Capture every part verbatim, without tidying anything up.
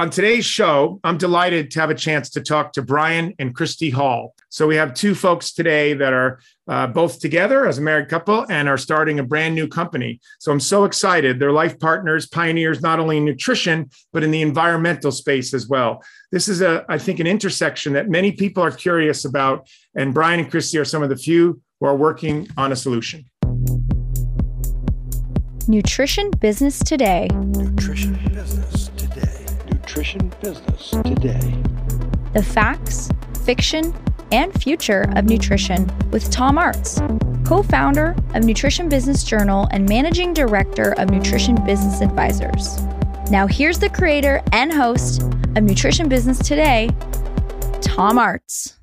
On today's show, I'm delighted to have a chance to talk to Brian and Christy Hall. So we have two folks today that are uh, both together as a married couple and are starting a brand new company. So I'm so excited. They're life partners, pioneers, not only in nutrition, but in the environmental space as well. This is, a, I think, an intersection that many people are curious about. And Brian and Christy are some of the few who are working on a solution. Nutrition Business Today. Nutrition Business Today. Nutrition Business Today. The facts, fiction, and future of nutrition with Tom Aarts, co-founder of Nutrition Business Journal and managing director of Nutrition Business Advisors. Now here's the creator and host of Nutrition Business Today, Tom Aarts.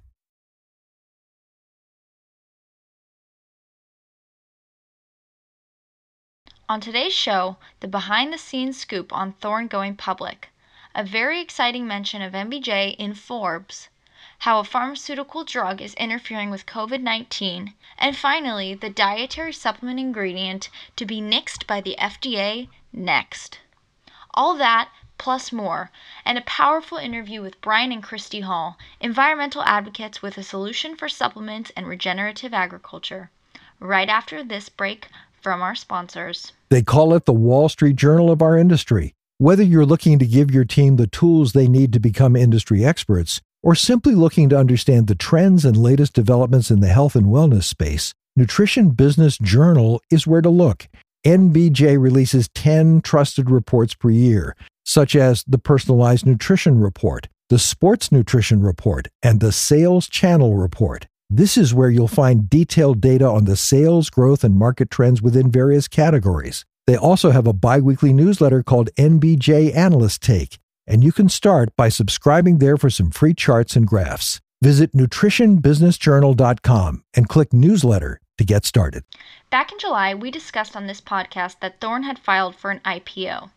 On today's show, the behind-the-scenes scoop on Thorne going public, a very exciting mention of N B J in Forbes, how a pharmaceutical drug is interfering with COVID nineteen, and finally, the dietary supplement ingredient to be nixed by the F D A next. All that, plus more, and a powerful interview with Brian and Christy Hall, environmental advocates with a solution for supplements and regenerative agriculture, right after this break from our sponsors. They call it the Wall Street Journal of our industry. Whether you're looking to give your team the tools they need to become industry experts, or simply looking to understand the trends and latest developments in the health and wellness space, Nutrition Business Journal is where to look. N B J releases ten trusted reports per year, such as the Personalized Nutrition Report, the Sports Nutrition Report, and the Sales Channel Report. This is where you'll find detailed data on the sales, growth, and market trends within various categories. They also have a bi-weekly newsletter called N B J Analyst Take, and you can start by subscribing there for some free charts and graphs. Visit nutrition business journal dot com and click Newsletter to get started. Back in July, we discussed on this podcast that Thorne had filed for an I P O.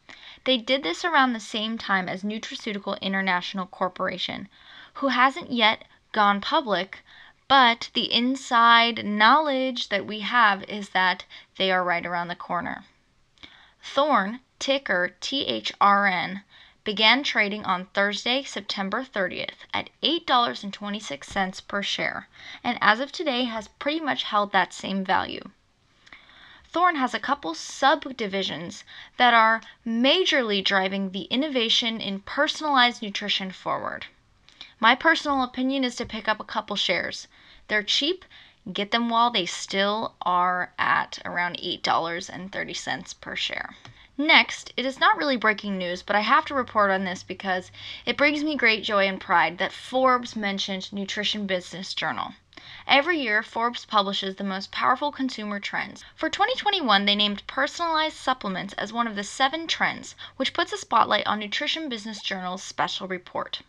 They did this around the same time as Nutraceutical International Corporation, who hasn't yet gone public, but the inside knowledge that we have is that they are right around the corner. Thorne, ticker T H R N, began trading on Thursday, September thirtieth at eight dollars and twenty-six cents per share, and as of today has pretty much held that same value. Thorne has a couple subdivisions that are majorly driving the innovation in personalized nutrition forward. My personal opinion is to pick up a couple shares. They're cheap. Get them while they still are at around eight dollars and thirty cents per share. Next, it is not really breaking news, but I have to report on this because it brings me great joy and pride that Forbes mentioned Nutrition Business Journal. Every year, Forbes publishes the most powerful consumer trends. For twenty twenty-one, they named personalized supplements as one of the seven trends, which puts a spotlight on Nutrition Business Journal's special report.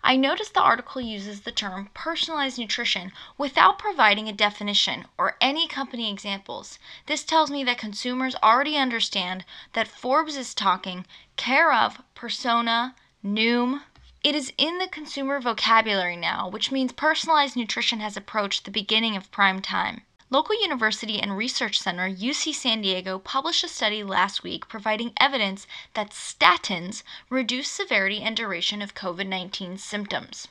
I noticed the article uses the term personalized nutrition without providing a definition or any company examples. This tells me that consumers already understand that Forbes is talking Care of, Persona, Noom. It is in the consumer vocabulary now, which means personalized nutrition has approached the beginning of prime time. Local university and research center U C San Diego published a study last week providing evidence that statins reduce severity and duration of COVID nineteen symptoms.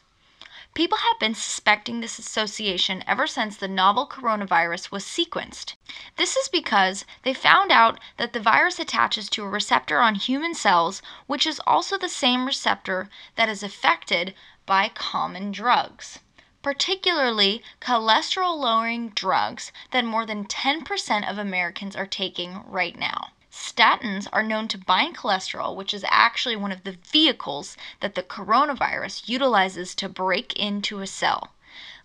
People have been suspecting this association ever since the novel coronavirus was sequenced. This is because they found out that the virus attaches to a receptor on human cells, which is also the same receptor that is affected by common drugs, particularly cholesterol-lowering drugs that more than ten percent of Americans are taking right now. Statins are known to bind cholesterol, which is actually one of the vehicles that the coronavirus utilizes to break into a cell.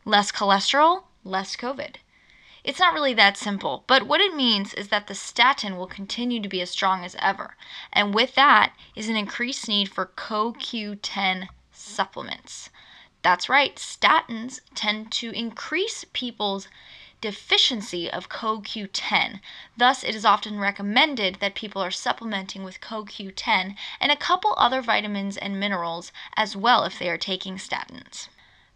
Less cholesterol, less COVID. It's not really that simple, but what it means is that the statin will continue to be as strong as ever, and with that is an increased need for C O Q ten supplements. That's right, statins tend to increase people's deficiency of C O Q ten. Thus, it is often recommended that people are supplementing with C O Q ten and a couple other vitamins and minerals as well if they are taking statins.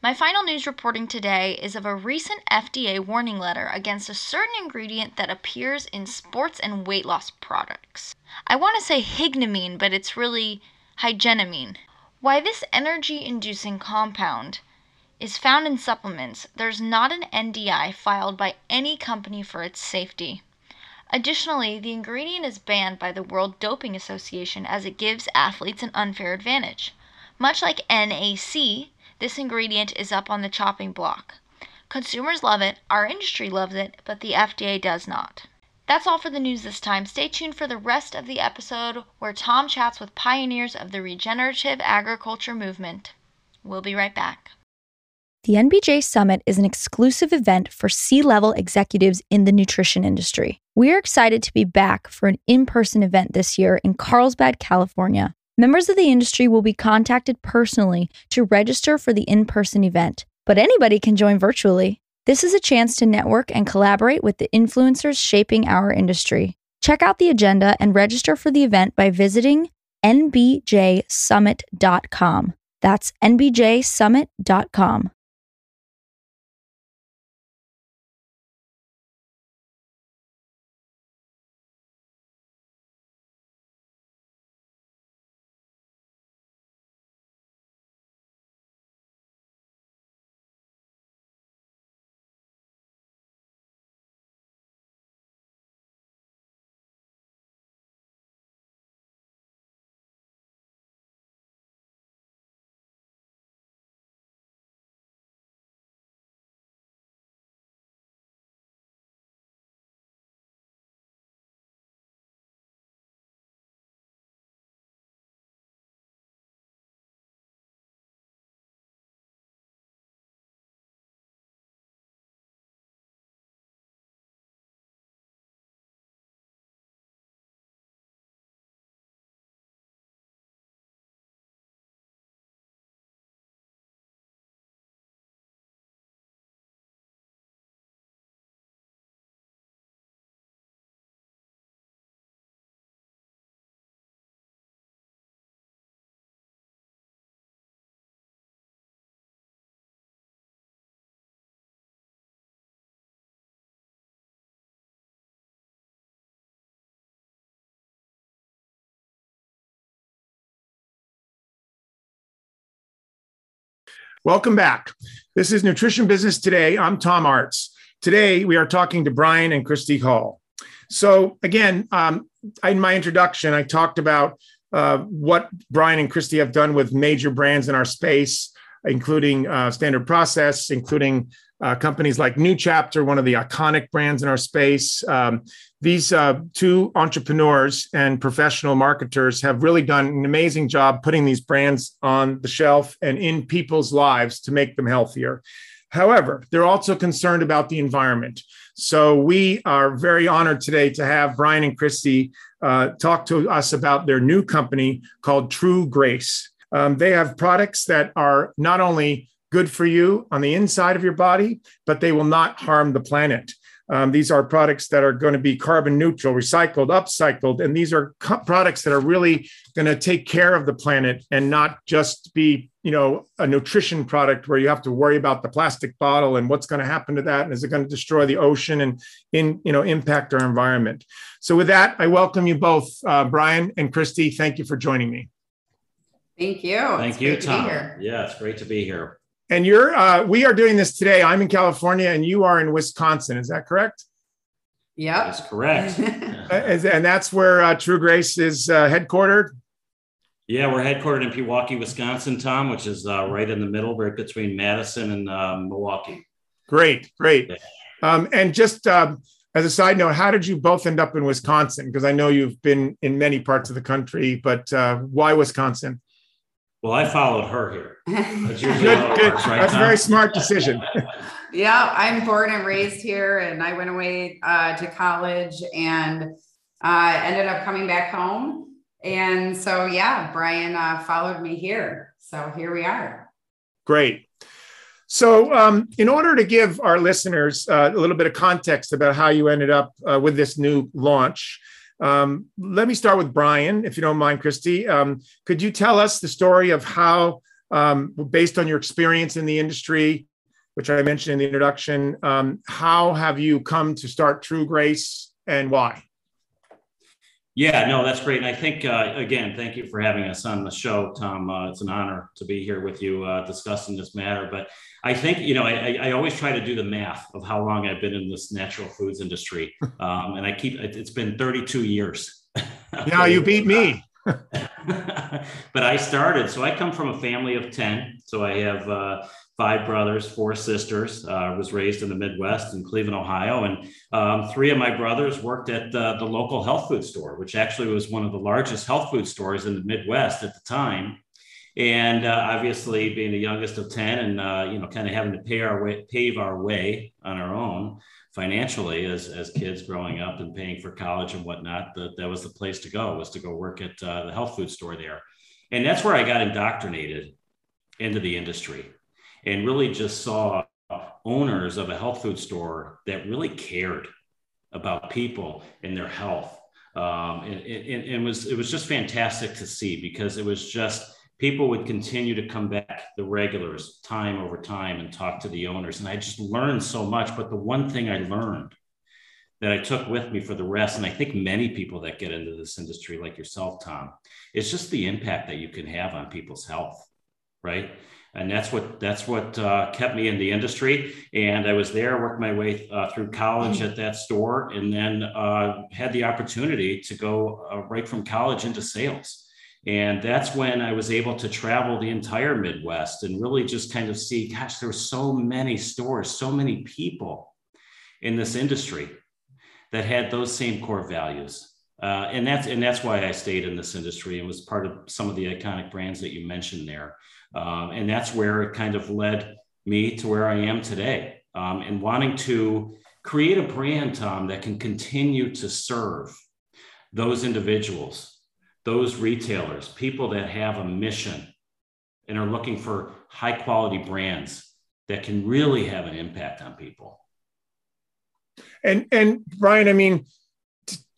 My final news reporting today is of a recent F D A warning letter against a certain ingredient that appears in sports and weight loss products. I want to say hignomine, but it's really Hygenamine. Why this energy-inducing compound is found in supplements, there's not an N D I filed by any company for its safety. Additionally, the ingredient is banned by the World Doping Association as it gives athletes an unfair advantage. Much like N A C, this ingredient is up on the chopping block. Consumers love it, our industry loves it, but the F D A does not. That's all for the news this time. Stay tuned for the rest of the episode where Tom chats with pioneers of the regenerative agriculture movement. We'll be right back. The N B J Summit is an exclusive event for C-level executives in the nutrition industry. We're excited to be back for an in-person event this year in Carlsbad, California. Members of the industry will be contacted personally to register for the in-person event, but anybody can join virtually. This is a chance to network and collaborate with the influencers shaping our industry. Check out the agenda and register for the event by visiting N B J summit dot com. That's N B J summit dot com. Welcome back. This is Nutrition Business Today. I'm Tom Aarts. Today, we are talking to Brian and Christy Hall. So again, um, in my introduction, I talked about uh, what Brian and Christy have done with major brands in our space, including uh, Standard Process, including uh, companies like New Chapter, one of the iconic brands in our space. Um, these uh, two entrepreneurs and professional marketers have really done an amazing job putting these brands on the shelf and in people's lives to make them healthier. However, they're also concerned about the environment. So we are very honored today to have Brian and Christy uh, talk to us about their new company called True Grace. Um, they have products that are not only good for you on the inside of your body, but they will not harm the planet. Um, these are products that are going to be carbon neutral, recycled, upcycled, and these are co- products that are really going to take care of the planet and not just be, you know, a nutrition product where you have to worry about the plastic bottle and what's going to happen to that, and is it going to destroy the ocean and, in you know, impact our environment. So with that, I welcome you both, uh, Brian and Christy. Thank you for joining me. Thank you. Thank it's you, Tom. Yeah, it's great to be here. And you're, uh, we are doing this today. I'm in California and you are in Wisconsin. Is that correct? Yeah. That's correct. And that's where uh, True Grace is uh, headquartered? Yeah, we're headquartered in Pewaukee, Wisconsin, Tom, which is uh, right in the middle, right between Madison and uh, Milwaukee. Great, great. Yeah. Um, and just uh, as a side note, how did you both end up in Wisconsin? Because I know you've been in many parts of the country, but uh, why Wisconsin? Well, I followed her here. That's, good, good. Works, right? That's a very smart decision. Yeah, I'm born and raised here, and I went away uh, to college and uh, ended up coming back home. And so, yeah, Brian uh, followed me here. So here we are. Great. So um, in order to give our listeners uh, a little bit of context about how you ended up uh, with this new launch, Um, let me start with Brian, if you don't mind, Christy. Um, could you tell us the story of how, um, based on your experience in the industry, which I mentioned in the introduction, um, how have you come to start True Grace and why? Yeah, no, that's great. And I think, uh, again, thank you for having us on the show, Tom. Uh, it's an honor to be here with you uh, discussing this matter. But I think, you know, I, I always try to do the math of how long I've been in this natural foods industry. Um, and I keep, it's been thirty-two years. Now you beat me. But I started, so I come from a family of ten. So I have uh, five brothers, four sisters. I uh, was raised in the Midwest in Cleveland, Ohio. And um, three of my brothers worked at the, the local health food store, which actually was one of the largest health food stores in the Midwest at the time. And uh, obviously being the youngest of ten and, uh, you know, kind of having to pay our way, pave our way on our own financially as, as kids growing up and paying for college and whatnot, that, that was the place to go, was to go work at uh, the health food store there. And that's where I got indoctrinated into the industry and really just saw owners of a health food store that really cared about people and their health. Um, and it, it was, it was just fantastic to see, because it was just, people would continue to come back, the regulars, time over time, and talk to the owners. And I just learned so much. But the one thing I learned that I took with me for the rest, and I think many people that get into this industry like yourself, Tom, is just the impact that you can have on people's health, right? And that's what that's what uh, kept me in the industry. And I was there, worked my way uh, through college at that store, and then uh, had the opportunity to go uh, right from college into sales. And that's when I was able to travel the entire Midwest and really just kind of see, gosh, there were so many stores, so many people in this industry that had those same core values. Uh, and that's and that's why I stayed in this industry and was part of some of the iconic brands that you mentioned there. Um, and that's where it kind of led me to where I am today, um, and wanting to create a brand, Tom, that can continue to serve those individuals, those retailers, people that have a mission and are looking for high quality brands that can really have an impact on people. And, and Brian, I mean,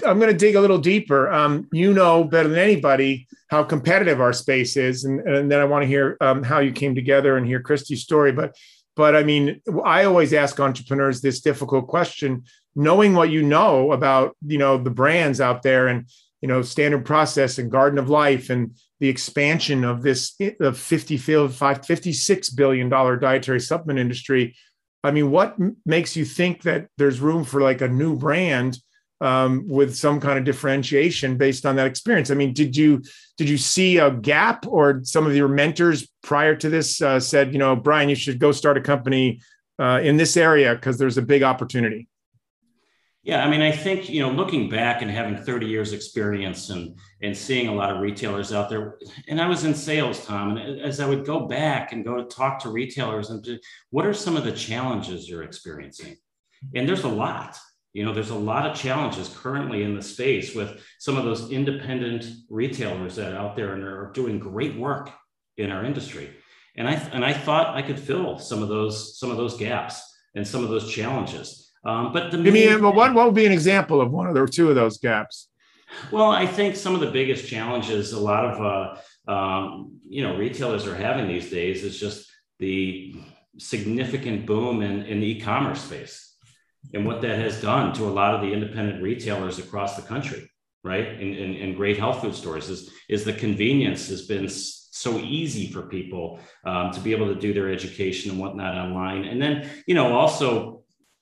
I'm going to dig a little deeper. Um, you know better than anybody how competitive our space is. And, and then I want to hear um, how you came together and hear Christy's story. But, but I mean, I always ask entrepreneurs this difficult question, knowing what you know about, you know, the brands out there and, you know, Standard Process and Garden of Life and the expansion of this of fifty-six billion dollars dietary supplement industry. I mean, what makes you think that there's room for like a new brand um, with some kind of differentiation based on that experience? I mean, did you did you see a gap, or some of your mentors prior to this uh, said, you know, Brian, you should go start a company uh, in this area because there's a big opportunity? Yeah, I mean, I think, you know, looking back and having thirty years experience and, and seeing a lot of retailers out there, and I was in sales, Tom, and as I would go back and go to talk to retailers, and to, what are some of the challenges you're experiencing? And there's a lot, you know, there's a lot of challenges currently in the space with some of those independent retailers that are out there and are doing great work in our industry. And I, and I thought I could fill some of those, some of those gaps and some of those challenges. Um, but the I mean, what, what would be an example of one of the, or two of those gaps? Well, I think some of the biggest challenges a lot of, uh, um, you know, retailers are having these days is just the significant boom in, in the e-commerce space and what that has done to a lot of the independent retailers across the country, right? And, and, and great health food stores is, is the convenience has been so easy for people um, to be able to do their education and whatnot online. And then, you know, also,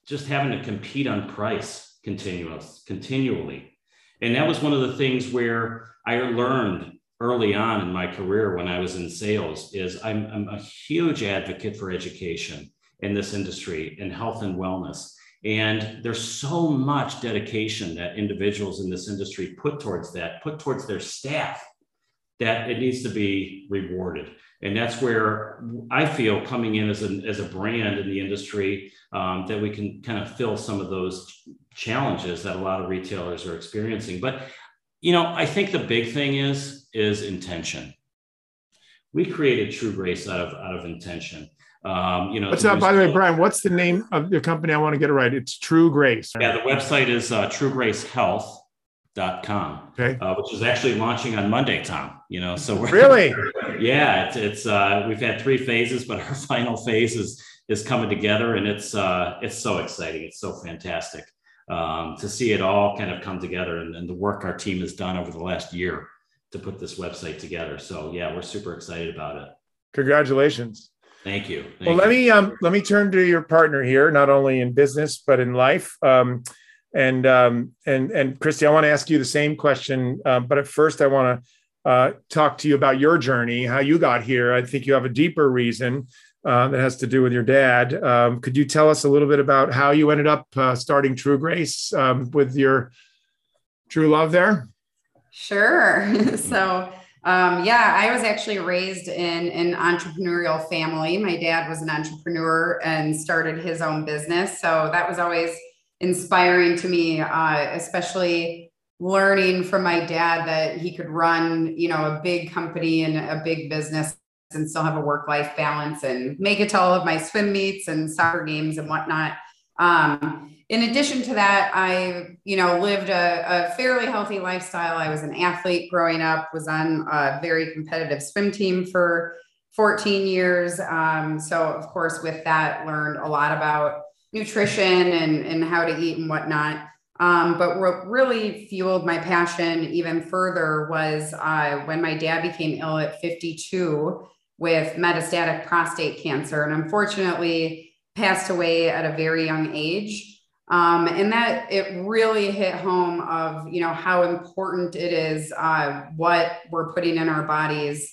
just having to compete on price continuous, continually. And that was one of the things where I learned early on in my career when I was in sales is I'm, I'm a huge advocate for education in this industry and health and wellness. And there's so much dedication that individuals in this industry put towards that, put towards their staff, that it needs to be rewarded. And that's where I feel coming in as a, as a brand in the industry, um, that we can kind of fill some of those challenges that a lot of retailers are experiencing. But, you know, I think the big thing is, is intention. We created True Grace out of, out of intention. Um, you know, what's up, by the way, Brian, what's the name of your company? I want to get it right. It's True Grace. Yeah, the website is uh, true grace health dot com, okay. uh, which is actually launching on Monday, Tom. You know, so we're really, yeah, it's, it's uh, we've had three phases, but our final phase is, is coming together, and it's, uh, it's so exciting. It's so fantastic. um, to see it all kind of come together and, and the work our team has done over the last year to put this website together. So yeah, we're super excited about it. Congratulations. Thank you. Thank well, let you. me um, let me turn to your partner here, not only in business, but in life. Um, and um, and and Christy, I want to ask you the same question, uh, but at first I want to uh, talk to you about your journey, how you got here. I think you have a deeper reason uh, that has to do with your dad. Um, could you tell us a little bit about how you ended up uh, starting True Grace um, with your true love there? Sure. So. Um, yeah, I was actually raised in an entrepreneurial family. My dad was an entrepreneur and started his own business. So that was always inspiring to me, uh, especially learning from my dad that he could run, you know, a big company and a big business and still have a work-life balance and make it to all of my swim meets and soccer games and whatnot. Um, in addition to that, I, you know, lived a, a fairly healthy lifestyle. I was an athlete growing up, was on a very competitive swim team for fourteen years. Um, so of course, with that, learned a lot about nutrition and, and how to eat and whatnot. Um, but what really fueled my passion even further was uh, when my dad became ill at fifty-two with metastatic prostate cancer. And unfortunately, passed away at a very young age. Um, and that it really hit home of, you know, how important it is, uh, what we're putting in our bodies.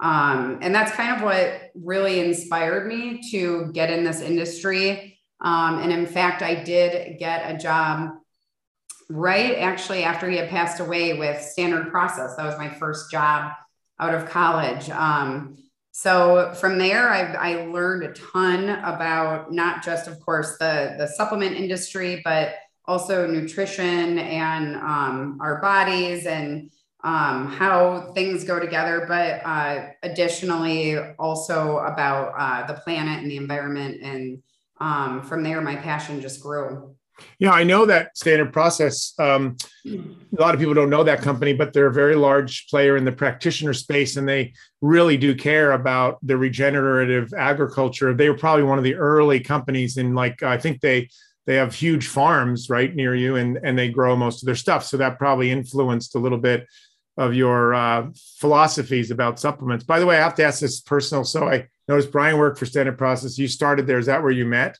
Um, and that's kind of what really inspired me to get in this industry. Um, and in fact, I did get a job right actually after he had passed away with Standard Process. That was my first job out of college. Um, So from there, I, I learned a ton about not just, of course, the, the supplement industry, but also nutrition and um, our bodies and um, how things go together. But uh, additionally, also about uh, the planet and the environment. And um, from there, my passion just grew. Yeah, I know that Standard Process. Um, a lot of people don't know that company, but they're a very large player in the practitioner space, and they really do care about the regenerative agriculture. They were probably one of the early companies in, like, I think they they have huge farms right near you, and, and they grow most of their stuff. So that probably influenced a little bit of your uh, philosophies about supplements. By the way, I have to ask this personal. So I noticed Brian worked for Standard Process. You started there. Is that where you met?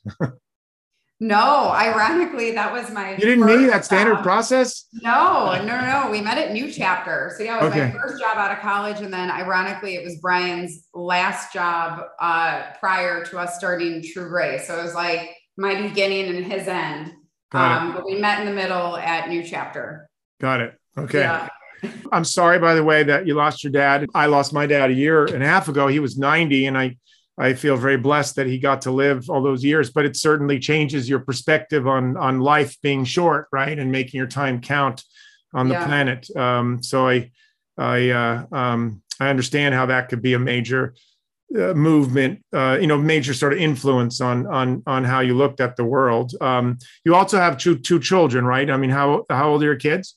No, ironically, that was my You didn't meet at Standard Process? No, no, no. We met at New Chapter. So yeah, it was okay. My first job out of college. And then ironically, it was Brian's last job uh, prior to us starting True Grace. So it was like my beginning and his end. Um, but we met in the middle at New Chapter. Got it. Okay. Yeah. I'm sorry, by the way, that you lost your dad. I lost my dad a year and a half ago. He was ninety, and I I feel very blessed that he got to live all those years, but it certainly changes your perspective on, on life being short, right? And making your time count on the yeah. planet. Um, so I, I, uh, um, I understand how that could be a major uh, movement, uh, you know, major sort of influence on, on, on how you looked at the world. Um, you also have two, two children, right? I mean, how, how old are your kids?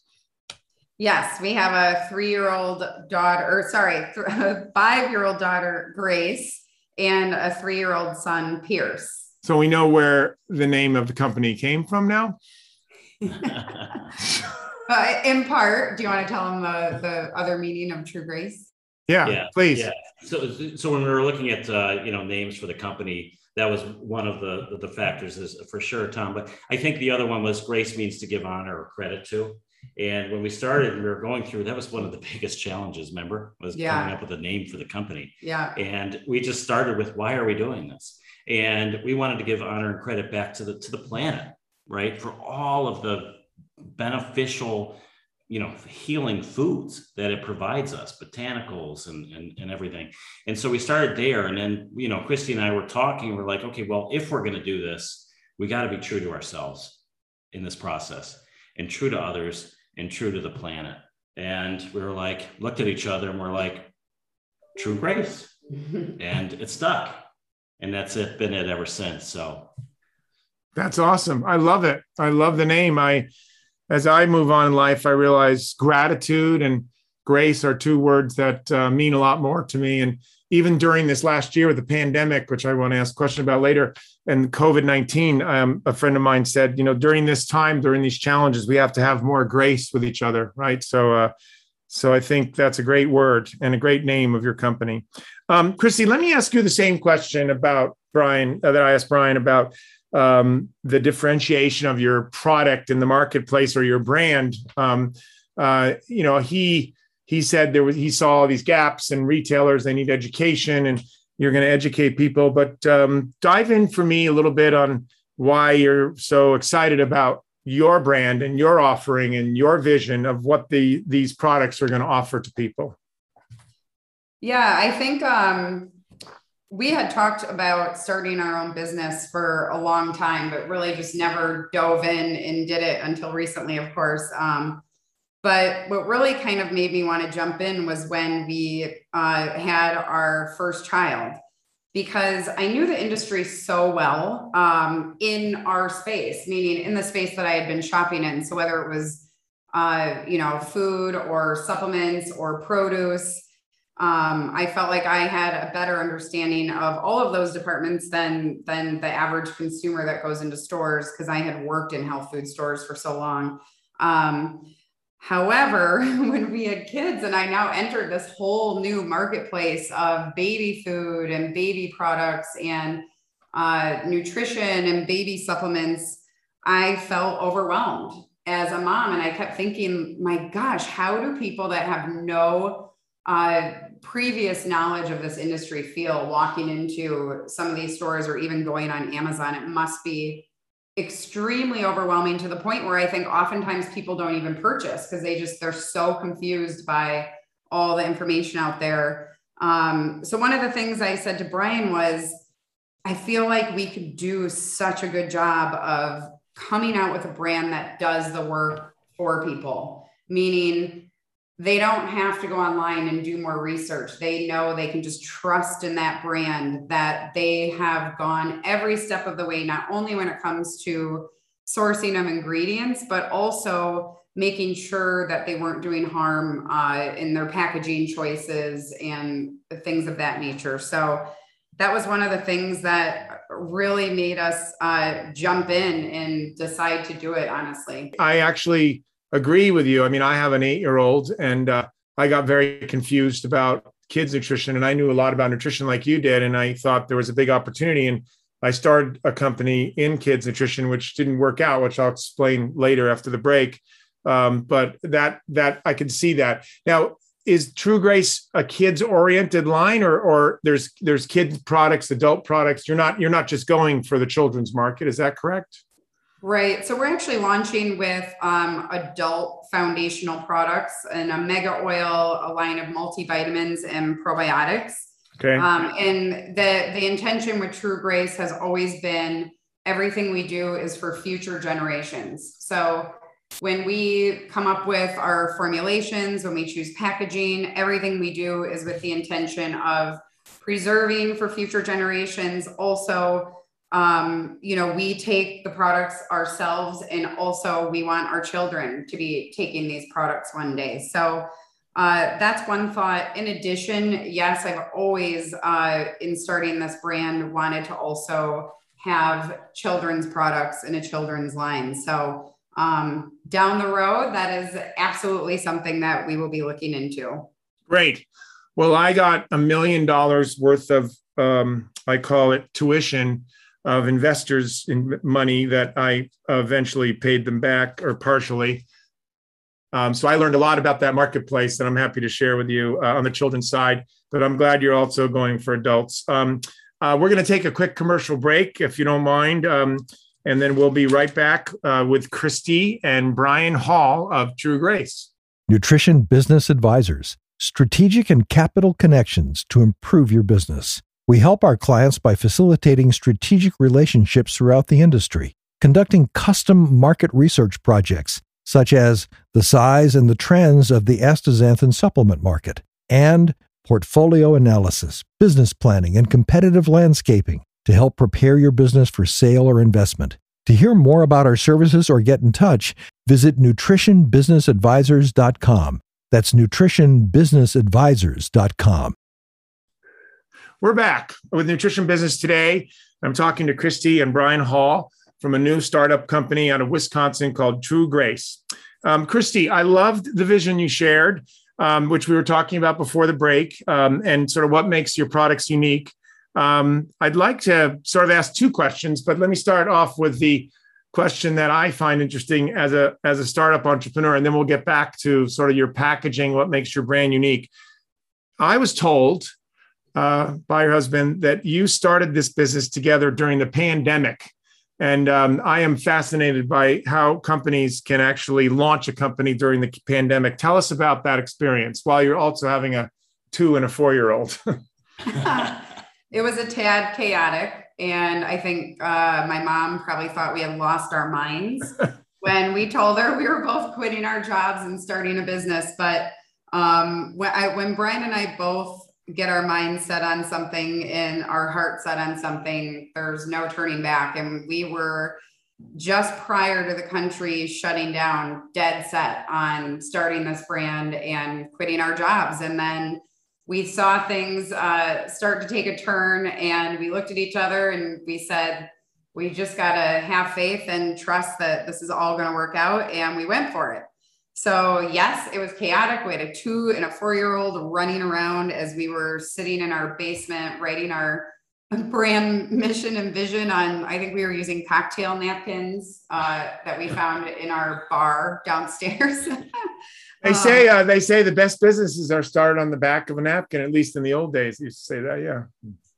Yes, we have a three-year-old daughter, or sorry, th- a five-year-old daughter, Grace, and a three-year-old son, Pierce. So we know where the name of the company came from now? uh, in part, do you want to tell them the, the other meaning of True Grace? Yeah, yeah please. Yeah. So, so when we were looking at uh, you know, names for the company, that was one of the, the factors, is for sure, Tom. But I think the other one was grace means to give honor or credit to. And when we started and we were going through, that was one of the biggest challenges, remember, was yeah. coming up with a name for the company. Yeah. And we just started with, why are we doing this? And we wanted to give honor and credit back to the to the planet, right? For all of the beneficial, you know, healing foods that it provides us, botanicals and, and, and everything. And so we started there. And then, you know, Christy and I were talking, we're like, okay, well, if we're going to do this, we got to be true to ourselves in this process, and true to others, and true to the planet. And we were like, looked at each other and we're like, True Grace. And it stuck. And that's it, been it ever since. So that's awesome. I love it. I love the name. I, as I move on in life, I realize gratitude and grace are two words that uh, mean a lot more to me. And even during this last year with the pandemic, which I want to ask a question about later, and COVID nineteen, um, a friend of mine said, you know, during this time, during these challenges, we have to have more grace with each other, right? So, uh, so I think that's a great word and a great name of your company. Um, Christy, let me ask you the same question about Brian, uh, that I asked Brian about um, the differentiation of your product in the marketplace or your brand. Um, uh, you know, he... He said there was, he saw all these gaps and retailers, they need education and you're going to educate people, but um, dive in for me a little bit on why you're so excited about your brand and your offering and your vision of what the these products are going to offer to people. Yeah, I think um, we had talked about starting our own business for a long time, but really just never dove in and did it until recently, of course. Um, But what really kind of made me want to jump in was when we uh, had our first child, because I knew the industry so well um, in our space, meaning in the space that I had been shopping in. So whether it was, uh, you know, food or supplements or produce, um, I felt like I had a better understanding of all of those departments than, than the average consumer that goes into stores, because I had worked in health food stores for so long. Um, However, when we had kids and I now entered this whole new marketplace of baby food and baby products and uh, nutrition and baby supplements, I felt overwhelmed as a mom. And I kept thinking, my gosh, how do people that have no uh, previous knowledge of this industry feel walking into some of these stores or even going on Amazon? It must be extremely overwhelming, to the point where I think oftentimes people don't even purchase because they just, they're so confused by all the information out there. Um, so one of the things I said to Brian was, I feel like we could do such a good job of coming out with a brand that does the work for people, meaning they don't have to go online and do more research. They know they can just trust in that brand, that they have gone every step of the way, not only when it comes to sourcing of ingredients, but also making sure that they weren't doing harm uh, in their packaging choices and things of that nature. So that was one of the things that really made us uh, jump in and decide to do it, honestly. I actually... agree with you. I mean, I have an eight-year-old and uh, I got very confused about kids' nutrition, and I knew a lot about nutrition like you did. And I thought there was a big opportunity, and I started a company in kids' nutrition, which didn't work out, which I'll explain later after the break. Um, but that, that I could see that. Now, is True Grace a kids oriented line, or, or there's, there's kids products, adult products? You're not, you're not just going for the children's market. Is that correct? Right. So we're actually launching with um, adult foundational products and a mega oil, a line of multivitamins and probiotics. Okay. Um, and the, the intention with True Grace has always been everything we do is for future generations. So when we come up with our formulations, when we choose packaging, everything we do is with the intention of preserving for future generations. Also, Um, you know, we take the products ourselves, and also we want our children to be taking these products one day. So uh, that's one thought. In addition, yes, I've always, uh, in starting this brand, wanted to also have children's products in a children's line. So um, down the road, that is absolutely something that we will be looking into. Great. Well, I got a million dollars worth of, um, I call it tuition, of investors in money that I eventually paid them back, or partially. Um, so I learned a lot about that marketplace that I'm happy to share with you uh, on the children's side, but I'm glad you're also going for adults. Um, uh, we're going to take a quick commercial break, if you don't mind. Um, and then we'll be right back uh, with Christy and Brian Hall of True Grace. Nutrition Business Advisors, strategic and capital connections to improve your business. We help our clients by facilitating strategic relationships throughout the industry, conducting custom market research projects, such as the size and the trends of the astaxanthin supplement market, and portfolio analysis, business planning, and competitive landscaping to help prepare your business for sale or investment. To hear more about our services or get in touch, visit nutrition business advisors dot com. That's nutrition business advisors dot com. We're back with Nutrition Business Today. I'm talking to Christy and Brian Hall from a new startup company out of Wisconsin called True Grace. Um, Christy, I loved the vision you shared, um, which we were talking about before the break, um, and sort of what makes your products unique. Um, I'd like to sort of ask two questions, but let me start off with the question that I find interesting as a, as a startup entrepreneur, and then we'll get back to sort of your packaging, what makes your brand unique. I was told uh, by your husband that you started this business together during the pandemic. And um, I am fascinated by how companies can actually launch a company during the pandemic. Tell us about that experience while you're also having a two and a four-year-old. It was a tad chaotic. And I think uh, my mom probably thought we had lost our minds when we told her we were both quitting our jobs and starting a business. But um, when, I, when Brian and I both get our mind set on something and our heart set on something, there's no turning back. And we were just prior to the country shutting down, dead set on starting this brand and quitting our jobs. And then we saw things uh, start to take a turn, and we looked at each other and we said, we just got to have faith and trust that this is all going to work out. And we went for it. So yes, it was chaotic. We had a two and a four-year-old running around as we were sitting in our basement, writing our brand mission and vision on, I think we were using cocktail napkins uh, that we found in our bar downstairs. They say uh, they say the best businesses are started on the back of a napkin, at least in the old days. You used to say that, yeah.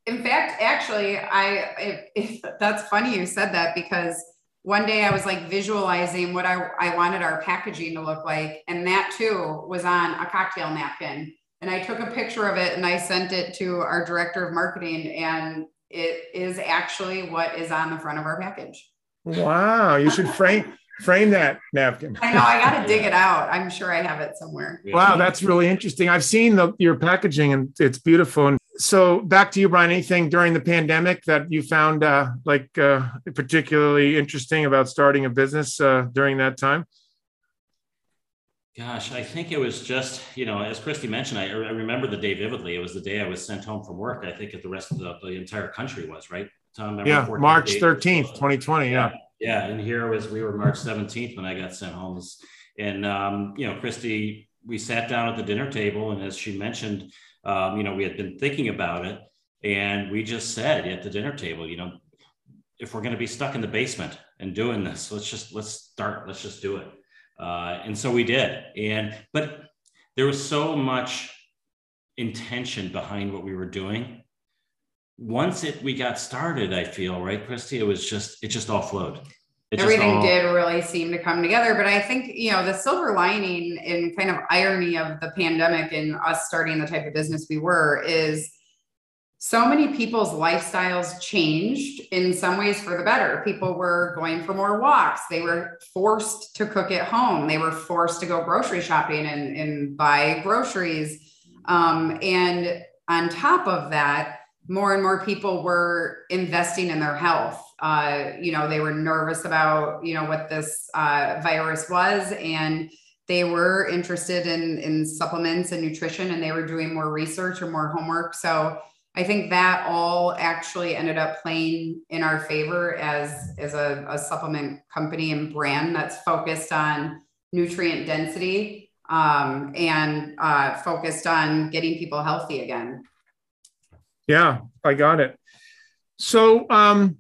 In fact, actually, I it, it, that's funny you said that, because one day I was like visualizing what I, I wanted our packaging to look like. And that too was on a cocktail napkin. And I took a picture of it and I sent it to our director of marketing. And it is actually what is on the front of our package. Wow, you should frame... Frame that napkin. I know. I got to dig it out. I'm sure I have it somewhere. Yeah. Wow. That's really interesting. I've seen the, your packaging, and it's beautiful. And so back to you, Brian, anything during the pandemic that you found uh, like uh, particularly interesting about starting a business uh, during that time? Gosh, I think it was just, you know, as Christy mentioned, I, I remember the day vividly. It was the day I was sent home from work. I think that the rest of the, the entire country was, right, Tom? Yeah, March thirteenth, twenty twenty. Yeah. yeah. Yeah, and here was we were March seventeenth when I got sent home, and um, you know, Christy, we sat down at the dinner table, and as she mentioned, um, you know, we had been thinking about it, and we just said at the dinner table, you know, if we're going to be stuck in the basement and doing this, let's just let's start, let's just do it, uh, and so we did, and but there was so much intention behind what we were doing. Once it we got started, I feel, right, Christy, it was just, it just all flowed. It Everything all... did really seem to come together. But I think, you know, the silver lining and kind of irony of the pandemic and us starting the type of business we were is so many people's lifestyles changed in some ways for the better. People were going for more walks. They were forced to cook at home. They were forced to go grocery shopping and, and buy groceries. Um, and on top of that, more and more people were investing in their health. Uh, you know, they were nervous about, you know, what this uh, virus was, and they were interested in, in supplements and nutrition, and they were doing more research or more homework. So I think that all actually ended up playing in our favor as, as a, a supplement company and brand that's focused on nutrient density um, and uh, focused on getting people healthy again. Yeah, I got it. So um,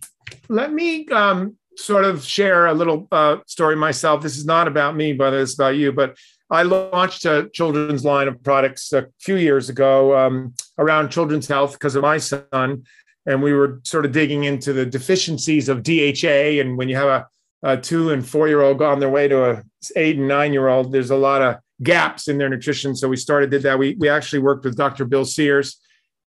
let me um, sort of share a little uh, story myself. This is not about me, but it's about you. But I launched a children's line of products a few years ago um, around children's health because of my son. And we were sort of digging into the deficiencies of D H A. And when you have a, a two and four-year-old on their way to an eight and nine-year-old, there's a lot of gaps in their nutrition. So we started, did that. We, we actually worked with Doctor Bill Sears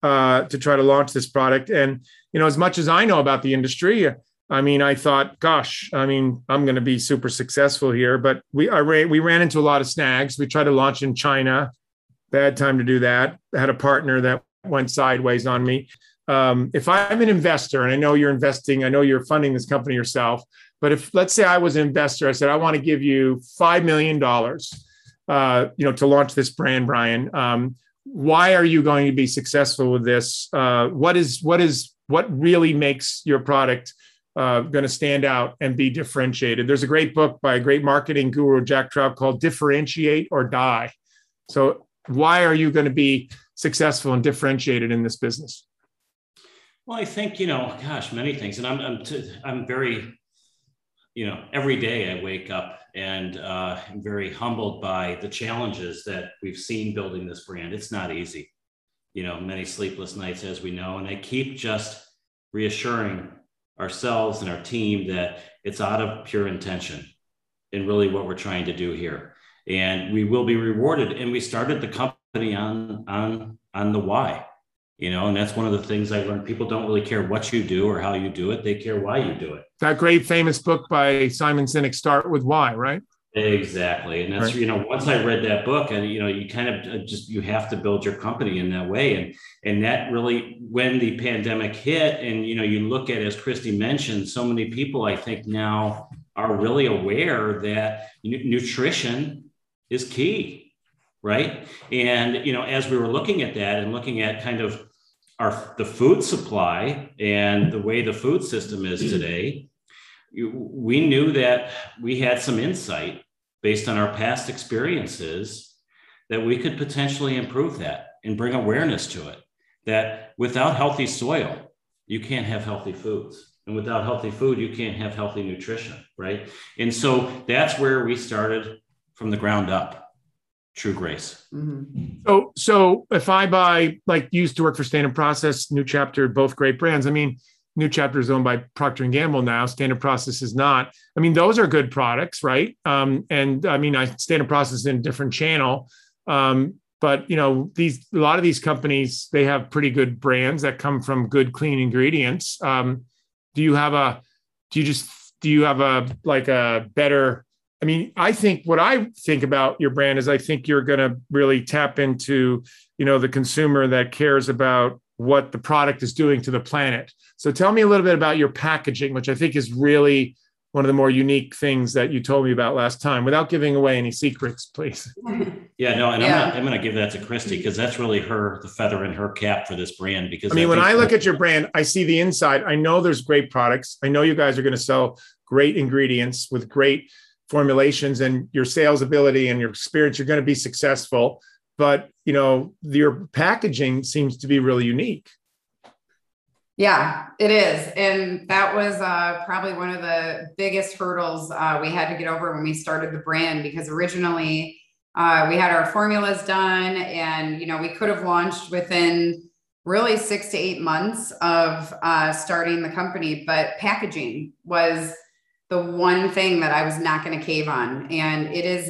Uh, to try to launch this product. And, you know, as much as I know about the industry, I mean, I thought, gosh, I mean, I'm going to be super successful here, but we, I ran, we ran into a lot of snags. We tried to launch in China, bad time to do that. I had a partner that went sideways on me. Um, if I'm an investor, and I know you're investing, I know you're funding this company yourself, but if, let's say I was an investor, I said, I want to give you five million dollars uh, you know, to launch this brand, Brian. Um, why are you going to be successful with this? Uh, what is what is what really makes your product uh, going to stand out and be differentiated? There's a great book by a great marketing guru, Jack Trout, called Differentiate or Die. So why are you going to be successful and differentiated in this business? Well, I think, you know, gosh, many things. And I'm I'm, t- I'm very, you know, every day I wake up and uh, I'm very humbled by the challenges that we've seen building this brand. It's not easy, you know, many sleepless nights, as we know. And I keep just reassuring ourselves and our team that it's out of pure intention and really what we're trying to do here. And we will be rewarded. And we started the company on on on the why. You know, and that's one of the things I learned. People don't really care what you do or how you do it. They care why you do it. That great famous book by Simon Sinek, Start With Why, right? Exactly. And that's, right. You know, once I read that book, and, you know, you kind of just, you have to build your company in that way. And, and that really, when the pandemic hit and, you know, you look at, as Christy mentioned, so many people, I think now are really aware that n- nutrition is key, right? And, you know, as we were looking at that and looking at kind of our the food supply and the way the food system is today, we knew that we had some insight based on our past experiences that we could potentially improve that and bring awareness to it, that without healthy soil, you can't have healthy foods. And without healthy food, you can't have healthy nutrition, right? And so that's where we started from the ground up. True Grace. Mm-hmm. So, so if I buy, like, used to work for Standard Process, New Chapter, both great brands. I mean, New Chapter is owned by Procter and Gamble now. Standard Process is not. I mean, those are good products, right? Um, and I mean, I Standard Process is in a different channel, um, but you know, these a lot of these companies, they have pretty good brands that come from good, clean ingredients. Um, do you have a? Do you just? Do you have a like a better? I mean, I think what I think about your brand is I think you're going to really tap into, you know, the consumer that cares about what the product is doing to the planet. So tell me a little bit about your packaging, which I think is really one of the more unique things that you told me about last time, without giving away any secrets, please. Yeah, no, and yeah. I'm, I'm going to give that to Christy because that's really her, the feather in her cap for this brand. Because I mean, I when I look at your brand, I see the inside. I know there's great products. I know you guys are going to sell great ingredients with great formulations, and your sales ability and your experience, you're going to be successful. But, you know, your packaging seems to be really unique. Yeah, it is. And that was uh, probably one of the biggest hurdles uh, we had to get over when we started the brand, because originally uh, we had our formulas done and, you know, we could have launched within really six to eight months of uh, starting the company, but packaging was the one thing that I was not going to cave on. And it is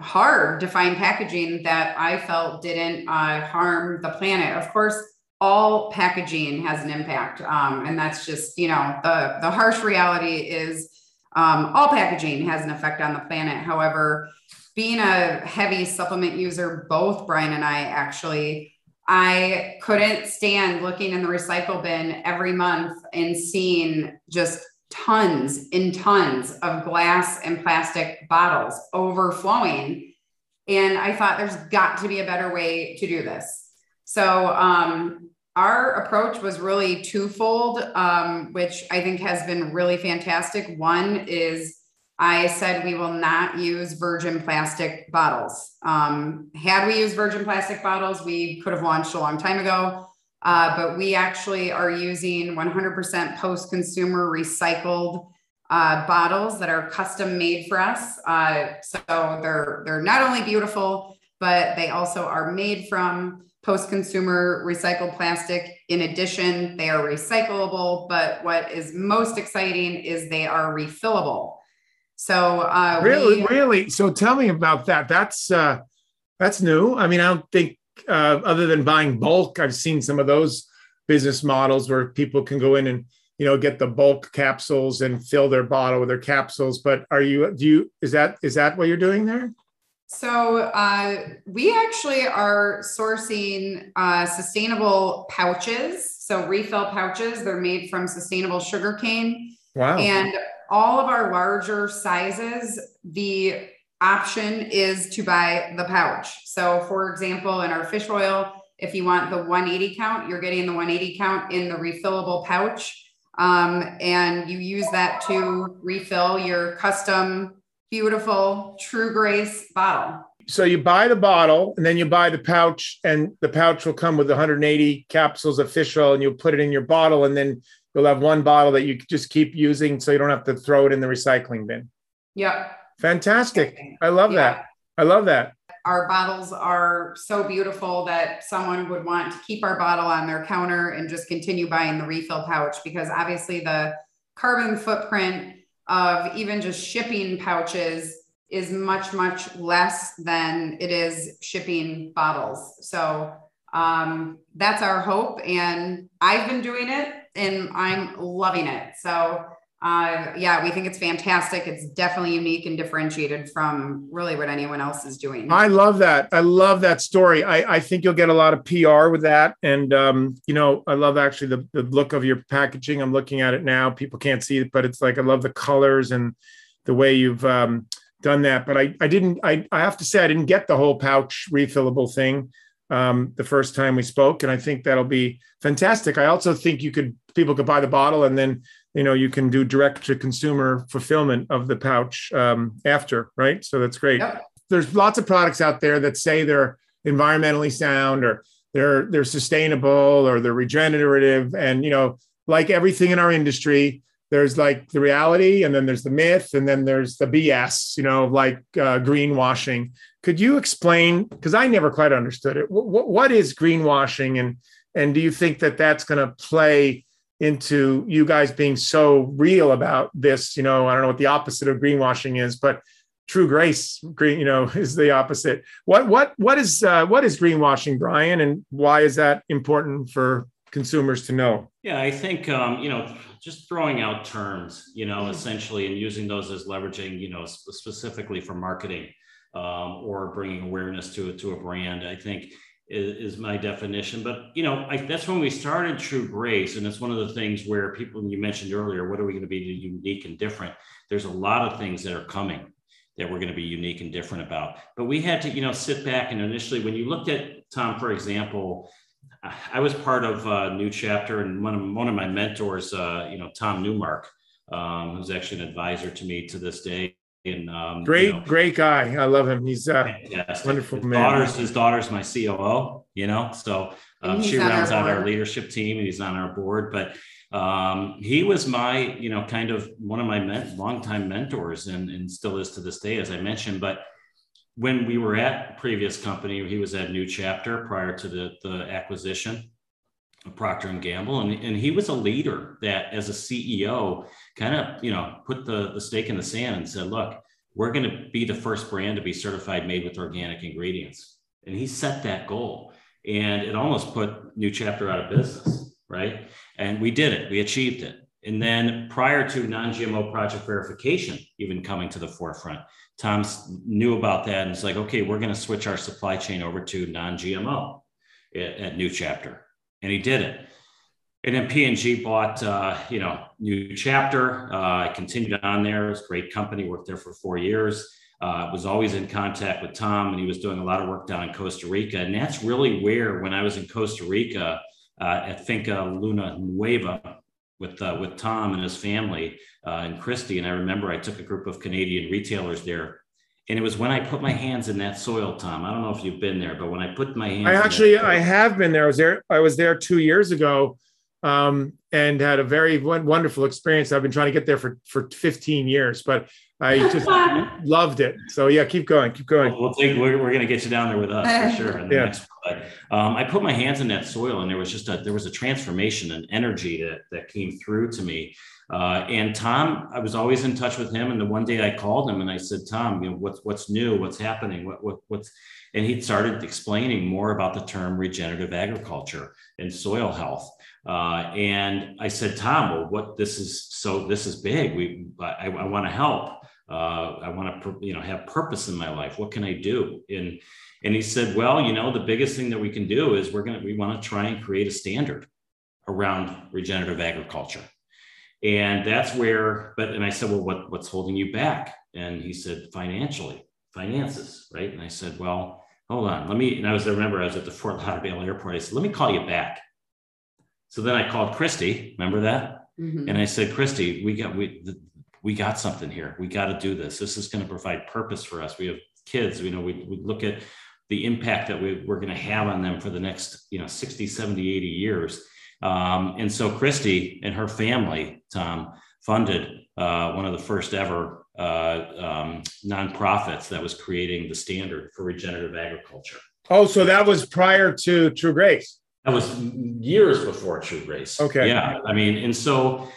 hard to find packaging that I felt didn't uh, harm the planet. Of course, all packaging has an impact. Um, and that's just, you know, the, the harsh reality is um, all packaging has an effect on the planet. However, being a heavy supplement user, both Brian and I actually, I couldn't stand looking in the recycle bin every month and seeing just tons and tons of glass and plastic bottles overflowing. And I thought there's got to be a better way to do this. So um, our approach was really twofold, um, which I think has been really fantastic. One is I said, we will not use virgin plastic bottles. Um, had we used virgin plastic bottles, we could have launched a long time ago. Uh, but we actually are using one hundred percent post-consumer recycled uh, bottles that are custom made for us. Uh, so they're they're not only beautiful, but they also are made from post-consumer recycled plastic. In addition, they are recyclable, but what is most exciting is they are refillable. So uh, really, we, really. So tell me about that. That's uh, that's new. I mean, I don't think. Uh, other than buying bulk, I've seen some of those business models where people can go in and, you know, get the bulk capsules and fill their bottle with their capsules. But are you, do you, is that, is that what you're doing there? So uh, we actually are sourcing uh, sustainable pouches. So refill pouches, they're made from sustainable sugarcane. Wow. And all of our larger sizes, the option is to buy the pouch. So for example, in our fish oil, if you want the one eighty count, you're getting the one eighty count in the refillable pouch. Um, and you use that to refill your custom, beautiful True Grace bottle. So you buy the bottle and then you buy the pouch, and the pouch will come with one hundred eighty capsules of fish oil, and you'll put it in your bottle, and then you'll have one bottle that you just keep using so you don't have to throw it in the recycling bin. Yep. Fantastic. I love yeah. that. I love that. Our bottles are so beautiful that someone would want to keep our bottle on their counter and just continue buying the refill pouch, because obviously the carbon footprint of even just shipping pouches is much, much less than it is shipping bottles. So um, that's our hope. And I've been doing it and I'm loving it. So Uh, yeah, we think it's fantastic. It's definitely unique and differentiated from really what anyone else is doing. I love that. I love that story. I, I think you'll get a lot of P R with that. And, um, you know, I love actually the, the look of your packaging. I'm looking at it now. People can't see it, but it's like, I love the colors and the way you've um, done that. But I, I didn't, I, I have to say, I didn't get the whole pouch refillable thing um, the first time we spoke. And I think that'll be fantastic. I also think you could, people could buy the bottle, and then you know, you can do direct to consumer fulfillment of the pouch um, after, right? So that's great. Yep. There's lots of products out there that say they're environmentally sound, or they're they're sustainable, or they're regenerative. And, you know, like everything in our industry, there's like the reality, and then there's the myth, and then there's the B S, you know, like uh, greenwashing. Could you explain, because I never quite understood it, what, what is greenwashing? And, and do you think that that's going to play into you guys being so real about this? You know, I don't know what the opposite of greenwashing is, but True Grace, green, you know, is the opposite. What, what, what is, uh, what is greenwashing, Brian, and why is that important for consumers to know? Yeah, I think, um, you know, just throwing out terms, you know, essentially, and using those as leveraging, you know, sp- specifically for marketing um, or bringing awareness to to a brand, I think, is my definition. But, you know, I, that's when we started True Grace. And it's one of the things where people, you mentioned earlier, what are we going to be unique and different? There's a lot of things that are coming that we're going to be unique and different about. But we had to, you know, sit back. And initially, when you looked at, Tom, for example, I was part of uh, New Chapter, and one of, one of my mentors, uh, you know, Tom Newmark, um, who's actually an advisor to me to this day. And, um, great, you know, great guy. I love him. He's uh, a wonderful his man. Daughter's, his daughter's my C O O, you know, so um, she rounds out our leadership team, and he's on our board. But um, he was my, you know, kind of one of my men- longtime mentors, and, and still is to this day, as I mentioned. But when we were at previous company, he was at New Chapter prior to the, the acquisition of Procter and Gamble. And, and he was a leader that, as a C E O, kind of, you know, put the, the stake in the sand and said, look, we're going to be the first brand to be certified made with organic ingredients. And he set that goal, and it almost put New Chapter out of business, right? And we did it, we achieved it. And then prior to non-G M O project verification even coming to the forefront, Tom knew about that, and it's like, okay, we're going to switch our supply chain over to non-G M O at, at New Chapter. And he did it. And then P and G bought, uh, you know, New Chapter. I uh, continued on there. It was a great company. Worked there for four years. Uh, was always in contact with Tom, and he was doing a lot of work down in Costa Rica. And that's really where, when I was in Costa Rica uh, at Finca Luna Nueva with uh, with Tom and his family uh, and Christy, and I remember I took a group of Canadian retailers there. And it was when I put my hands in that soil, Tom. I don't know if you've been there, but when I put my hands, I actually in that soil, I have been there. I was there. I was there two years ago, um, and had a very wonderful experience. I've been trying to get there for for fifteen years, but I just loved it. So yeah, keep going, keep going. We'll, we'll take, we're we're going to get you down there with us for sure. In the yeah. next one. Um, I put my hands in that soil, and there was just a there was a transformation and energy that that came through to me. Uh, and Tom, I was always in touch with him. And the one day I called him and I said, Tom, you know, what's, what's new, what's happening, what, what, what's, and he started explaining more about the term regenerative agriculture and soil health. Uh, and I said, Tom, well, what, this is, so this is big. We, I, I want to help. Uh, I want to, you know, have purpose in my life. What can I do? And, and he said, well, you know, the biggest thing that we can do is we're going to, we want to try and create a standard around regenerative agriculture. And that's where, but, and I said, well, what, what's holding you back? And he said, financially. finances, right? And I said, well, hold on, let me, and I was, I remember I was at the Fort Lauderdale airport. I said, let me call you back. So then I called Christy, remember that? Mm-hmm. And I said, Christy, we got, we, we got something here. We got to do this. This is going to provide purpose for us. We have kids, you know, we, we look at the impact that we, we're going to have on them for the next, you know, sixty, seventy, eighty years. Um, and so Christy and her family, Tom, funded uh, one of the first ever uh, um, nonprofits that was creating the standard for regenerative agriculture. Oh, so that was prior to True Grace. That was years before True Grace. Okay. Yeah. I mean, and so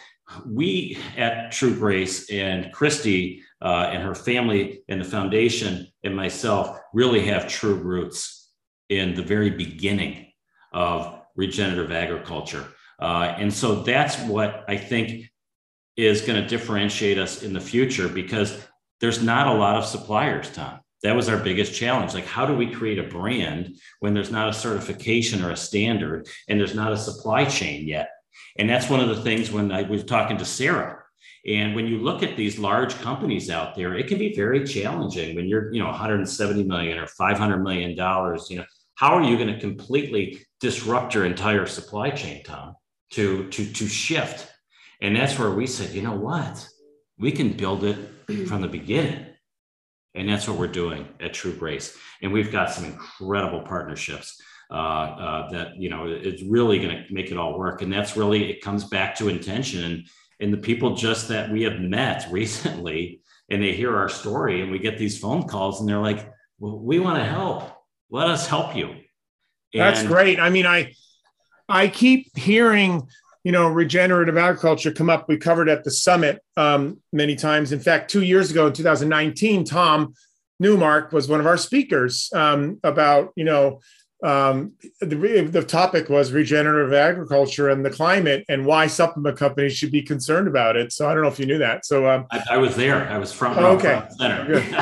we at True Grace and Christy uh, and her family and the foundation and myself really have true roots in the very beginning of regenerative agriculture. Uh, and so that's what I think is going to differentiate us in the future, because there's not a lot of suppliers, Tom. That was our biggest challenge. Like, how do we create a brand when there's not a certification or a standard and there's not a supply chain yet? And that's one of the things when I was talking to Sarah. And when you look at these large companies out there, it can be very challenging when you're, you know, one hundred seventy million dollars or five hundred million dollars, you know, how are you going to completely disrupt your entire supply chain, Tom, to, to, to shift? And that's where we said, you know what, we can build it from the beginning. And that's what we're doing at True Grace. And we've got some incredible partnerships uh, uh, that, you know, it's really going to make it all work. And that's really, it comes back to intention. And, and the people just that we have met recently, and they hear our story and we get these phone calls and they're like, well, we want to help. Let us help you. And that's great. I mean, I, I keep hearing, you know, regenerative agriculture come up. We covered at the summit um, many times. In fact, two years ago in two thousand nineteen, Tom Newmark was one of our speakers um, about, you know, um, the, the topic was regenerative agriculture and the climate and why supplement companies should be concerned about it. So I don't know if you knew that. So um, I, I was there. I was front row, okay. Front center. Good. Good.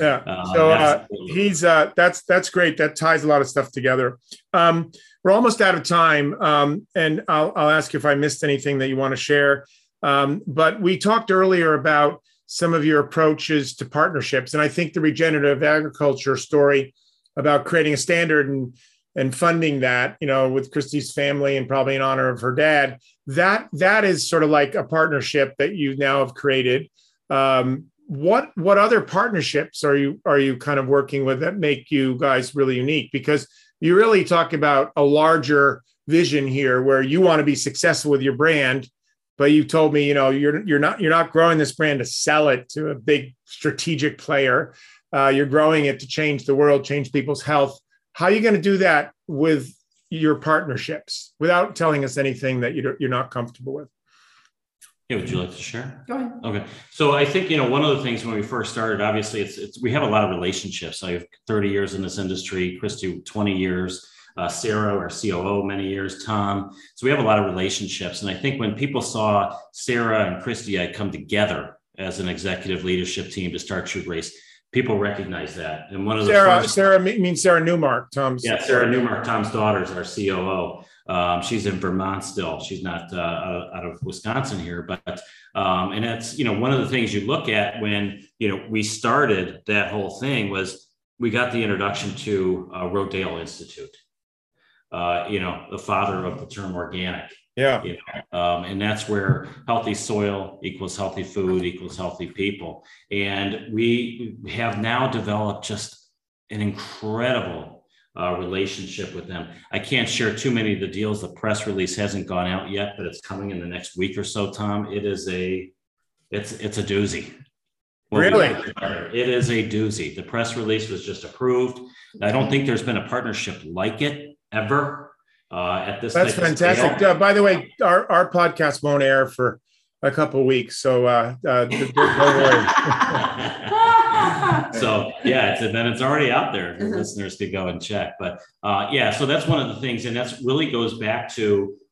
Yeah. Uh, so uh, he's uh, that's that's great. That ties a lot of stuff together. Um, We're almost out of time, um, and I'll, I'll ask you if I missed anything that you want to share. Um, but we talked earlier about some of your approaches to partnerships, and I think the regenerative agriculture story about creating a standard and and funding that, you know, with Christy's family and probably in honor of her dad, that that is sort of like a partnership that you now have created. Um, what what other partnerships are you are you kind of working with that make you guys really unique? Because you really talk about a larger vision here where you want to be successful with your brand, but you told me, you know, you're, you're not, you're not growing this brand to sell it to a big strategic player. Uh, you're growing it to change the world, change people's health. How are you going to do that with your partnerships without telling us anything that you're, you're not comfortable with? Yeah, would you like to share? Go ahead. Okay. So I think, you know, one of the things when we first started, obviously, it's, it's we have a lot of relationships. I have thirty years in this industry, Christy, twenty years, uh, Sarah, our C O O, many years, Tom. So we have a lot of relationships. And I think when people saw Sarah and Christy, I come together as an executive leadership team to start True Grace, people recognize that. And one of the Sarah, first, Sarah means Sarah Newmark, Tom's. Yeah, Sarah Newmark, Tom's daughter, is our C O O. Um, she's in Vermont still. She's not uh, out of Wisconsin here, but um, and that's, you know, one of the things you look at when, you know, we started that whole thing was we got the introduction to uh, Rodale Institute, uh, you know, the father of the term organic. Yeah. You know, um, and that's where healthy soil equals healthy food equals healthy people. And we have now developed just an incredible Uh, relationship with them. I can't share too many of the deals. The press release hasn't gone out yet, but it's coming in the next week or so, Tom. It is a, it's it's a doozy. Really? It is a doozy. The press release was just approved. I don't think there's been a partnership like it ever uh, at this. That's fantastic. Uh, by the way, our, our podcast won't air for a couple of weeks. So uh, uh, don't worry. So yeah, it's, and then it's already out there for listeners to go and check. But uh, yeah, so that's one of the things, and that's really goes back to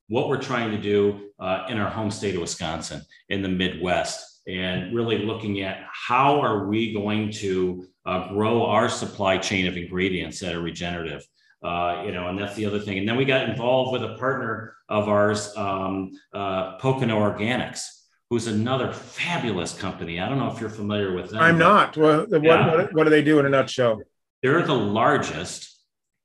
what we're trying to do uh, in our home state of Wisconsin, in the Midwest, and really looking at how are we going to uh, grow our supply chain of ingredients that are regenerative. Uh, you know, and that's the other thing. And then we got involved with a partner of ours, um, uh, Pocono Organics, who's another fabulous company. I don't know if you're familiar with them. I'm not. Well, what, yeah. what, what do they do in a nutshell? They're the largest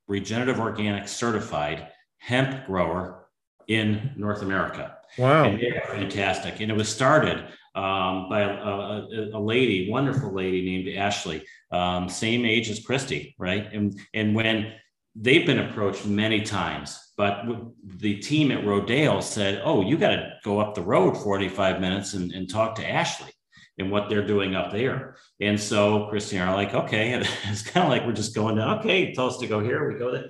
regenerative organic certified hemp grower in North America. Wow. And they're fantastic. And it was started um, by a, a, a lady, wonderful lady named Ashley, um, same age as Christy, right? And, and when they've been approached many times, but the team at Rodale said, oh, you got to go up the road forty-five minutes and, and talk to Ashley and what they're doing up there. And so Christy and I are like, okay, and it's kind of like, we're just going down, okay, tell us to go here, we go there.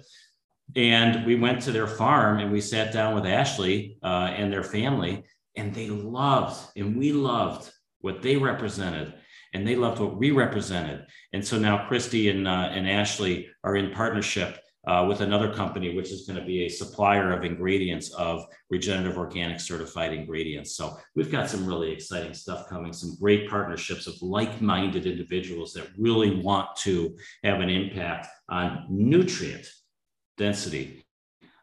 And we went to their farm and we sat down with Ashley uh, and their family, and they loved, and we loved what they represented, and they loved what we represented. And so now Christy and, uh, and Ashley are in partnership Uh, with another company, which is going to be a supplier of ingredients, of regenerative organic certified ingredients. So we've got some really exciting stuff coming, some great partnerships of like-minded individuals that really want to have an impact on nutrient density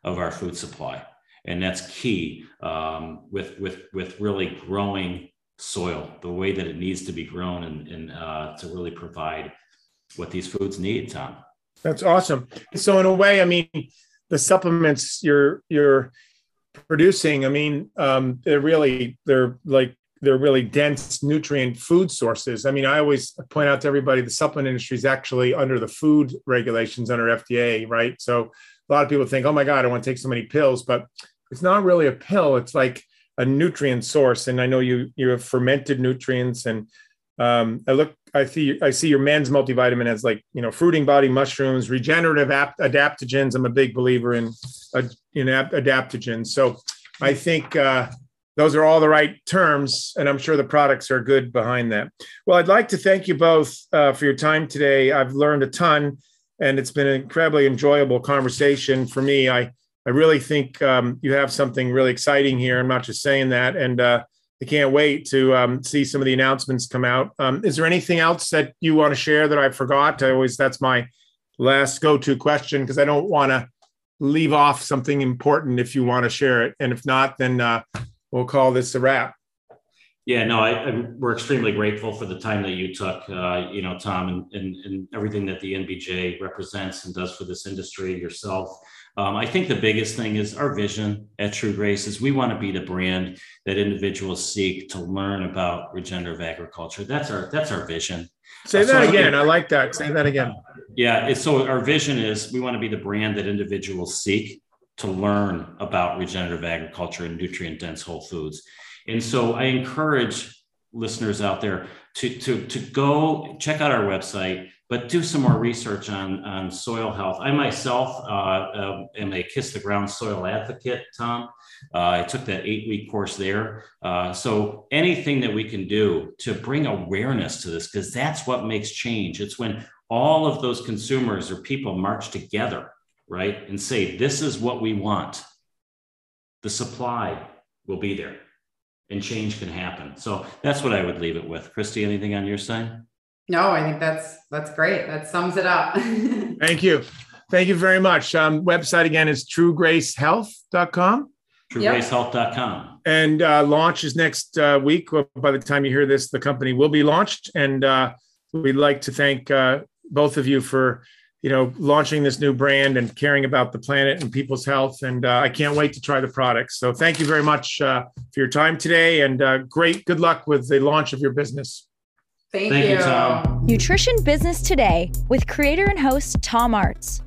of our food supply. And that's key um, with, with, with really growing soil the way that it needs to be grown, and, and uh, to really provide what these foods need, Tom. That's awesome. So in a way, I mean, the supplements you're you're producing, I mean, um, they're really they're like they're really dense nutrient food sources. I mean, I always point out to everybody the supplement industry is actually under the food regulations under F D A, right? So a lot of people think, oh my God, I want to take so many pills, but it's not really a pill. It's like a nutrient source, and I know you you have fermented nutrients and. Um, I look, I see, I see your men's multivitamin as like, you know, fruiting body mushrooms, regenerative ap- adaptogens. I'm a big believer in, uh, in ap- adaptogens. So I think, uh, those are all the right terms, and I'm sure the products are good behind that. Well, I'd like to thank you both, uh, for your time today. I've learned a ton, and it's been an incredibly enjoyable conversation for me. I, I really think, um, you have something really exciting here. I'm not just saying that. And, uh, I can't wait to um, see some of the announcements come out. Um, is there anything else that you want to share that I forgot? I always, that's my last go-to question, because I don't want to leave off something important if you want to share it. And if not, then uh, we'll call this a wrap. Yeah, no, I, I, we're extremely grateful for the time that you took, uh, you know, Tom, and, and, and everything that the N B J represents and does for this industry, yourself. Um, I think the biggest thing is our vision at True Grace is we want to be the brand that individuals seek to learn about regenerative agriculture. That's our that's our vision. Say that uh, so again. I, I like that. Say that again. Yeah. It's, so our vision is we want to be the brand that individuals seek to learn about regenerative agriculture and nutrient-dense whole foods. And so I encourage listeners out there to, to, to go check out our website, but do some more research on, on soil health. I myself uh, uh, am a Kiss the Ground soil advocate, Tom. Uh, I took that eight-week course there. Uh, so anything that we can do to bring awareness to this, because that's what makes change. It's when all of those consumers or people march together, right, and say, this is what we want. The supply will be there, and change can happen. So that's what I would leave it with. Christy, anything on your side? No, I think that's that's great. That sums it up. Thank you. Thank you very much. Um, website again is true grace health dot com. true grace health dot com. And uh, launch is next uh, week. By the time you hear this, the company will be launched. And uh, we'd like to thank uh, both of you for, you know, launching this new brand and caring about the planet and people's health. And uh, I can't wait to try the products. So thank you very much uh, for your time today, and uh, great, good luck with the launch of your business. Thank, thank you. you, Tom. Nutrition Business Today with creator and host Tom Aarts.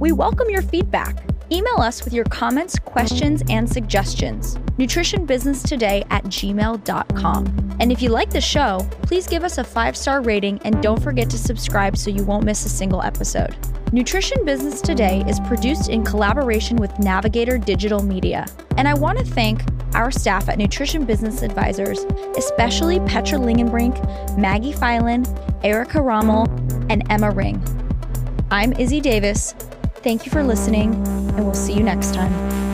We welcome your feedback. Email us with your comments, questions, and suggestions. nutrition business today at gmail dot com. And if you like the show, please give us a five-star rating, and don't forget to subscribe so you won't miss a single episode. Nutrition Business Today is produced in collaboration with Navigator Digital Media. And I want to thank our staff at Nutrition Business Advisors, especially Petra Lingenbrink, Maggie Filan, Erica Rommel, and Emma Ring. I'm Izzy Davis. Thank you for listening, and we'll see you next time.